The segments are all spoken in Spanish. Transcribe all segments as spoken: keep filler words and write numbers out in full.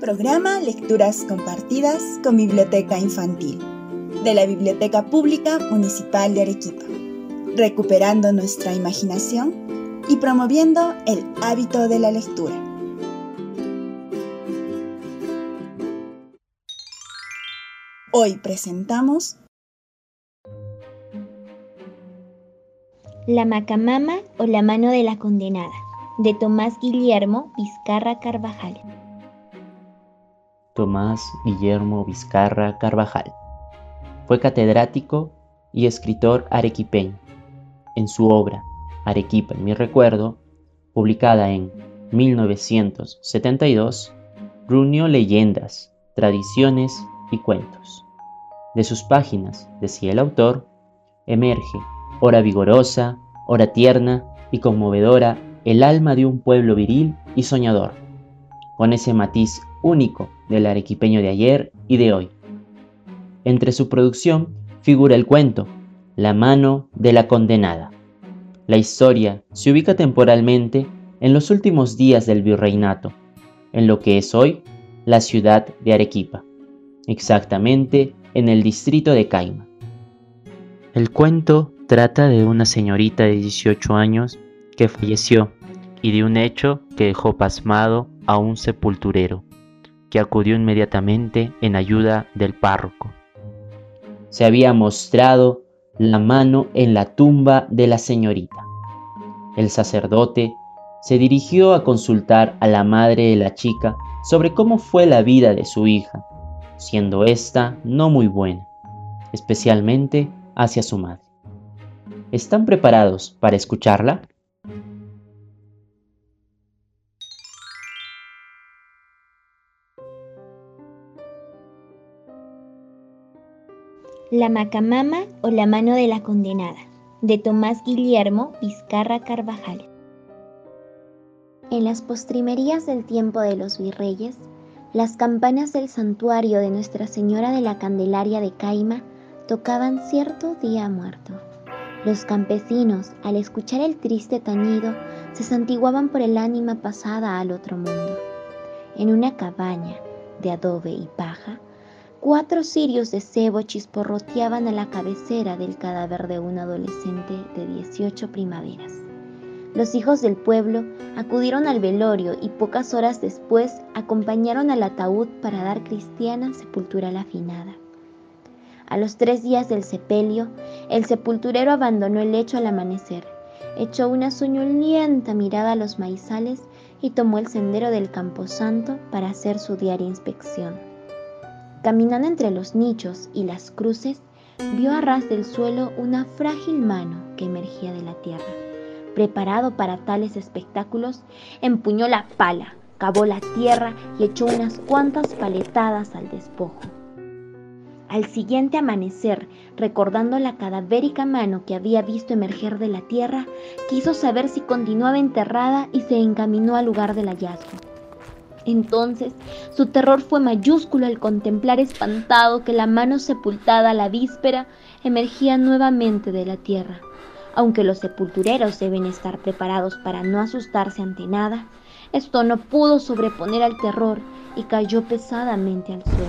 Programa Lecturas Compartidas con Biblioteca Infantil de la Biblioteca Pública Municipal de Arequipa, recuperando nuestra imaginación y promoviendo el hábito de la lectura. Hoy presentamos La Macamama o La mano de la condenada, de Tomás Guillermo Vizcarra Carvajal. Tomás Guillermo Vizcarra Carvajal fue catedrático y escritor arequipeño. En su obra Arequipa en mi recuerdo, publicada en mil novecientos setenta y dos, reunió leyendas, tradiciones y cuentos. De sus páginas, decía el autor, emerge, ora vigorosa, ora tierna y conmovedora, el alma de un pueblo viril y soñador, con ese matiz único del arequipeño de ayer y de hoy. Entre su producción figura el cuento La mano de la condenada. La historia se ubica temporalmente en los últimos días del virreinato, en lo que es hoy la ciudad de Arequipa, exactamente en el distrito de Cayma. El cuento trata de una señorita de dieciocho años que falleció y de un hecho que dejó pasmado a un sepulturero, que acudió inmediatamente en ayuda del párroco. Se había mostrado la mano en la tumba de la señorita. El sacerdote se dirigió a consultar a la madre de la chica sobre cómo fue la vida de su hija, siendo esta no muy buena, especialmente hacia su madre. ¿Están preparados para escucharla? La Macamama o la mano de la condenada, de Tomás Guillermo Vizcarra Carvajal. En las postrimerías del tiempo de los virreyes, las campanas del santuario de Nuestra Señora de la Candelaria de Cayma tocaban cierto día muerto. Los campesinos, al escuchar el triste tañido, se santiguaban por el ánima pasada al otro mundo. En una cabaña de adobe y paja, cuatro cirios de cebo chisporroteaban a la cabecera del cadáver de un adolescente de dieciocho primaveras. Los hijos del pueblo acudieron al velorio y pocas horas después acompañaron al ataúd para dar cristiana sepultura a la finada. A los tres días del sepelio, el sepulturero abandonó el lecho al amanecer, echó una soñolienta mirada a los maizales y tomó el sendero del Camposanto para hacer su diaria inspección. Caminando entre los nichos y las cruces, vio a ras del suelo una frágil mano que emergía de la tierra. Preparado para tales espectáculos, empuñó la pala, cavó la tierra y echó unas cuantas paletadas al despojo. Al siguiente amanecer, recordando la cadavérica mano que había visto emerger de la tierra, quiso saber si continuaba enterrada y se encaminó al lugar del hallazgo. Entonces, su terror fue mayúsculo al contemplar espantado que la mano sepultada la víspera emergía nuevamente de la tierra. Aunque los sepultureros deben estar preparados para no asustarse ante nada, esto no pudo sobreponer al terror y cayó pesadamente al suelo.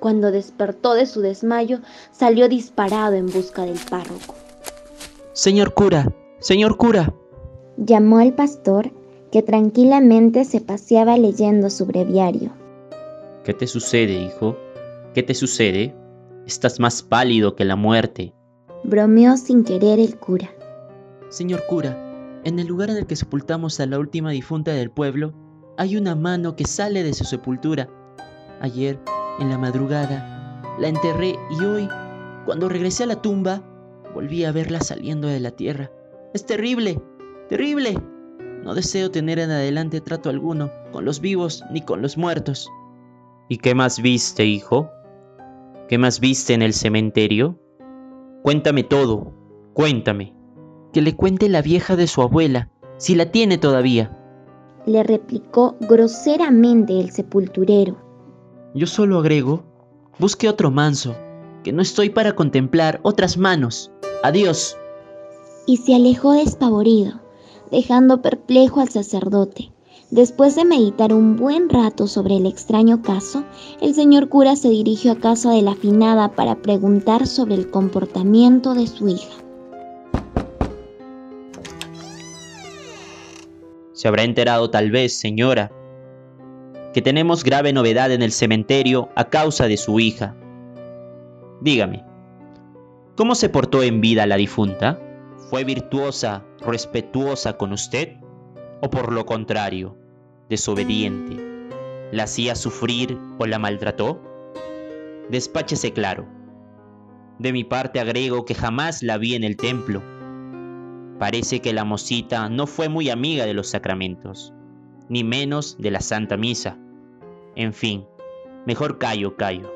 Cuando despertó de su desmayo, salió disparado en busca del párroco. «Señor cura, señor cura», llamó el pastor, que tranquilamente se paseaba leyendo su breviario. «¿Qué te sucede, hijo? ¿Qué te sucede? Estás más pálido que la muerte», bromeó sin querer el cura. «Señor cura, en el lugar en el que sepultamos a la última difunta del pueblo, hay una mano que sale de su sepultura. Ayer, en la madrugada, la enterré y hoy, cuando regresé a la tumba, volví a verla saliendo de la tierra. ¡Es terrible! ¡Terrible! No deseo tener en adelante trato alguno con los vivos ni con los muertos». «¿Y qué más viste, hijo? ¿Qué más viste en el cementerio? Cuéntame todo, cuéntame». «Que le cuente la vieja de su abuela, si la tiene todavía», le replicó groseramente el sepulturero. «Yo solo agrego, busque otro manso, que no estoy para contemplar otras manos. Adiós». Y se alejó despavorido, dejando perplejo al sacerdote, Después de meditar un buen rato sobre el extraño caso, el señor cura se dirigió a casa de la finada para preguntar sobre el comportamiento de su hija. Se habrá enterado tal vez, señora, que tenemos grave novedad en el cementerio a causa de su hija. Dígame, ¿cómo se portó en vida la difunta? ¿Fue virtuosa, respetuosa con usted? ¿O por lo contrario, desobediente? ¿La hacía sufrir o la maltrató? Despáchese claro. De mi parte agrego que jamás la vi en el templo. Parece que la mocita no fue muy amiga de los sacramentos, ni menos de la Santa Misa. En fin, mejor callo, callo.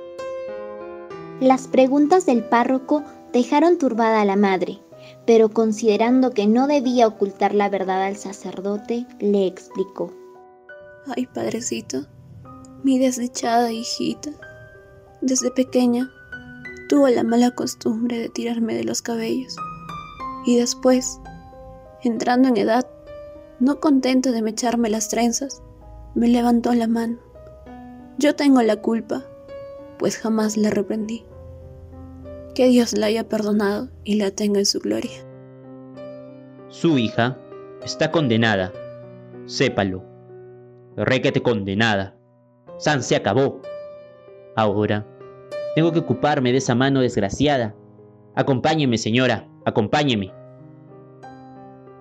Las preguntas del párroco dejaron turbada a la madre, pero considerando que no debía ocultar la verdad al sacerdote, le explicó. Ay, padrecito, mi desdichada hijita, desde pequeña tuvo la mala costumbre de tirarme de los cabellos, y después, entrando en edad, no contento de mecharme las trenzas, me levantó la mano. Yo tengo la culpa, pues jamás la reprendí. Que Dios la haya perdonado y la tenga en su gloria. Su hija está condenada, sépalo, requete condenada, San se acabó. Ahora, tengo que ocuparme de esa mano desgraciada. Acompáñeme, señora, acompáñeme.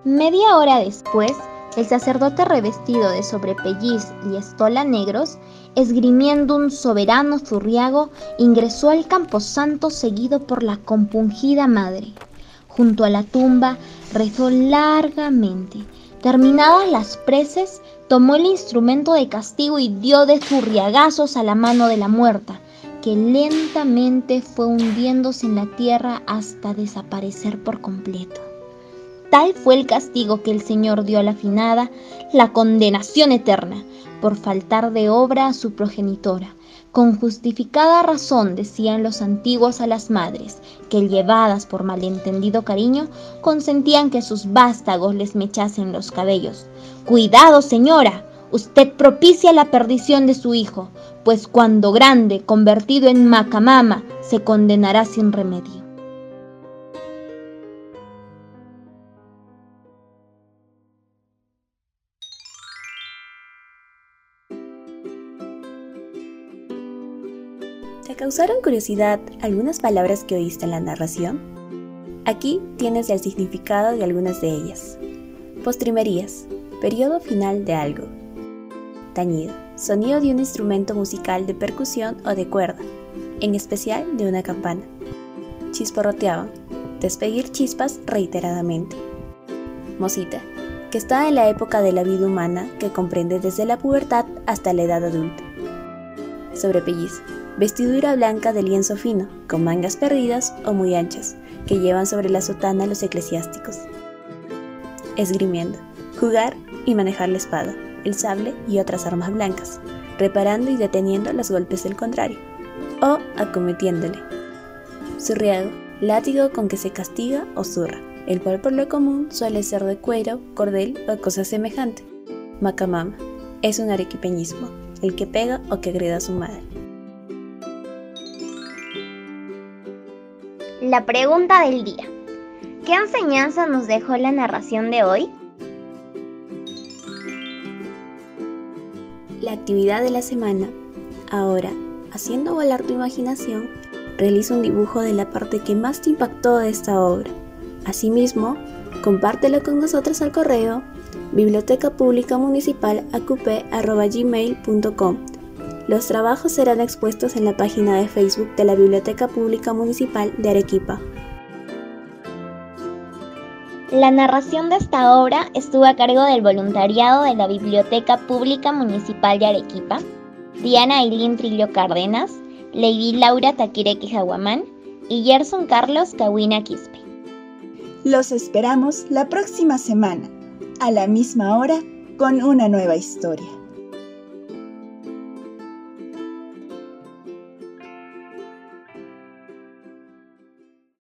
Media hora después, el sacerdote revestido de sobrepelliz y estola negros, esgrimiendo un soberano zurriago, ingresó al camposanto seguido por la compungida madre. Junto a la tumba rezó largamente. Terminadas las preces, tomó el instrumento de castigo y dio de zurriagazos a la mano de la muerta, que lentamente fue hundiéndose en la tierra hasta desaparecer por completo. Tal fue el castigo que el Señor dio a la finada, la condenación eterna, por faltar de obra a su progenitora. Con justificada razón decían los antiguos a las madres, que llevadas por malentendido cariño, consentían que sus vástagos les mechasen los cabellos. ¡Cuidado, señora! Usted propicia la perdición de su hijo, pues cuando grande, convertido en Macamama, se condenará sin remedio. ¿Te causaron curiosidad algunas palabras que oíste en la narración? Aquí tienes el significado de algunas de ellas. Postrimerías, periodo final de algo. Tañido, sonido de un instrumento musical de percusión o de cuerda, en especial de una campana. Chisporroteaban, despedir chispas reiteradamente. Mocita, que está en la época de la vida humana que comprende desde la pubertad hasta la edad adulta. Sobrepelliz, vestidura blanca de lienzo fino, con mangas perdidas o muy anchas, que llevan sobre la sotana los eclesiásticos. Esgrimiendo, jugar y manejar la espada, el sable y otras armas blancas, reparando y deteniendo los golpes del contrario, o acometiéndole. Zurriago, látigo con que se castiga o zurra, el cual por lo común suele ser de cuero, cordel o cosa semejante. Macamama, es un arequipeñismo, el que pega o que agreda a su madre. La pregunta del día. ¿Qué enseñanza nos dejó la narración de hoy? La actividad de la semana. Ahora, haciendo volar tu imaginación, realiza un dibujo de la parte que más te impactó de esta obra. Asimismo, compártelo con nosotros al correo biblioteca pública municipal a c u p arroba gmail punto com. Los trabajos serán expuestos en la página de Facebook de la Biblioteca Pública Municipal de Arequipa. La narración de esta obra estuvo a cargo del voluntariado de la Biblioteca Pública Municipal de Arequipa, Diana Ailín Trillo Cárdenas, Leidy Laura Taquirequi Jahuamán y Gerson Carlos Cahuina Quispe. Los esperamos la próxima semana, a la misma hora, con una nueva historia.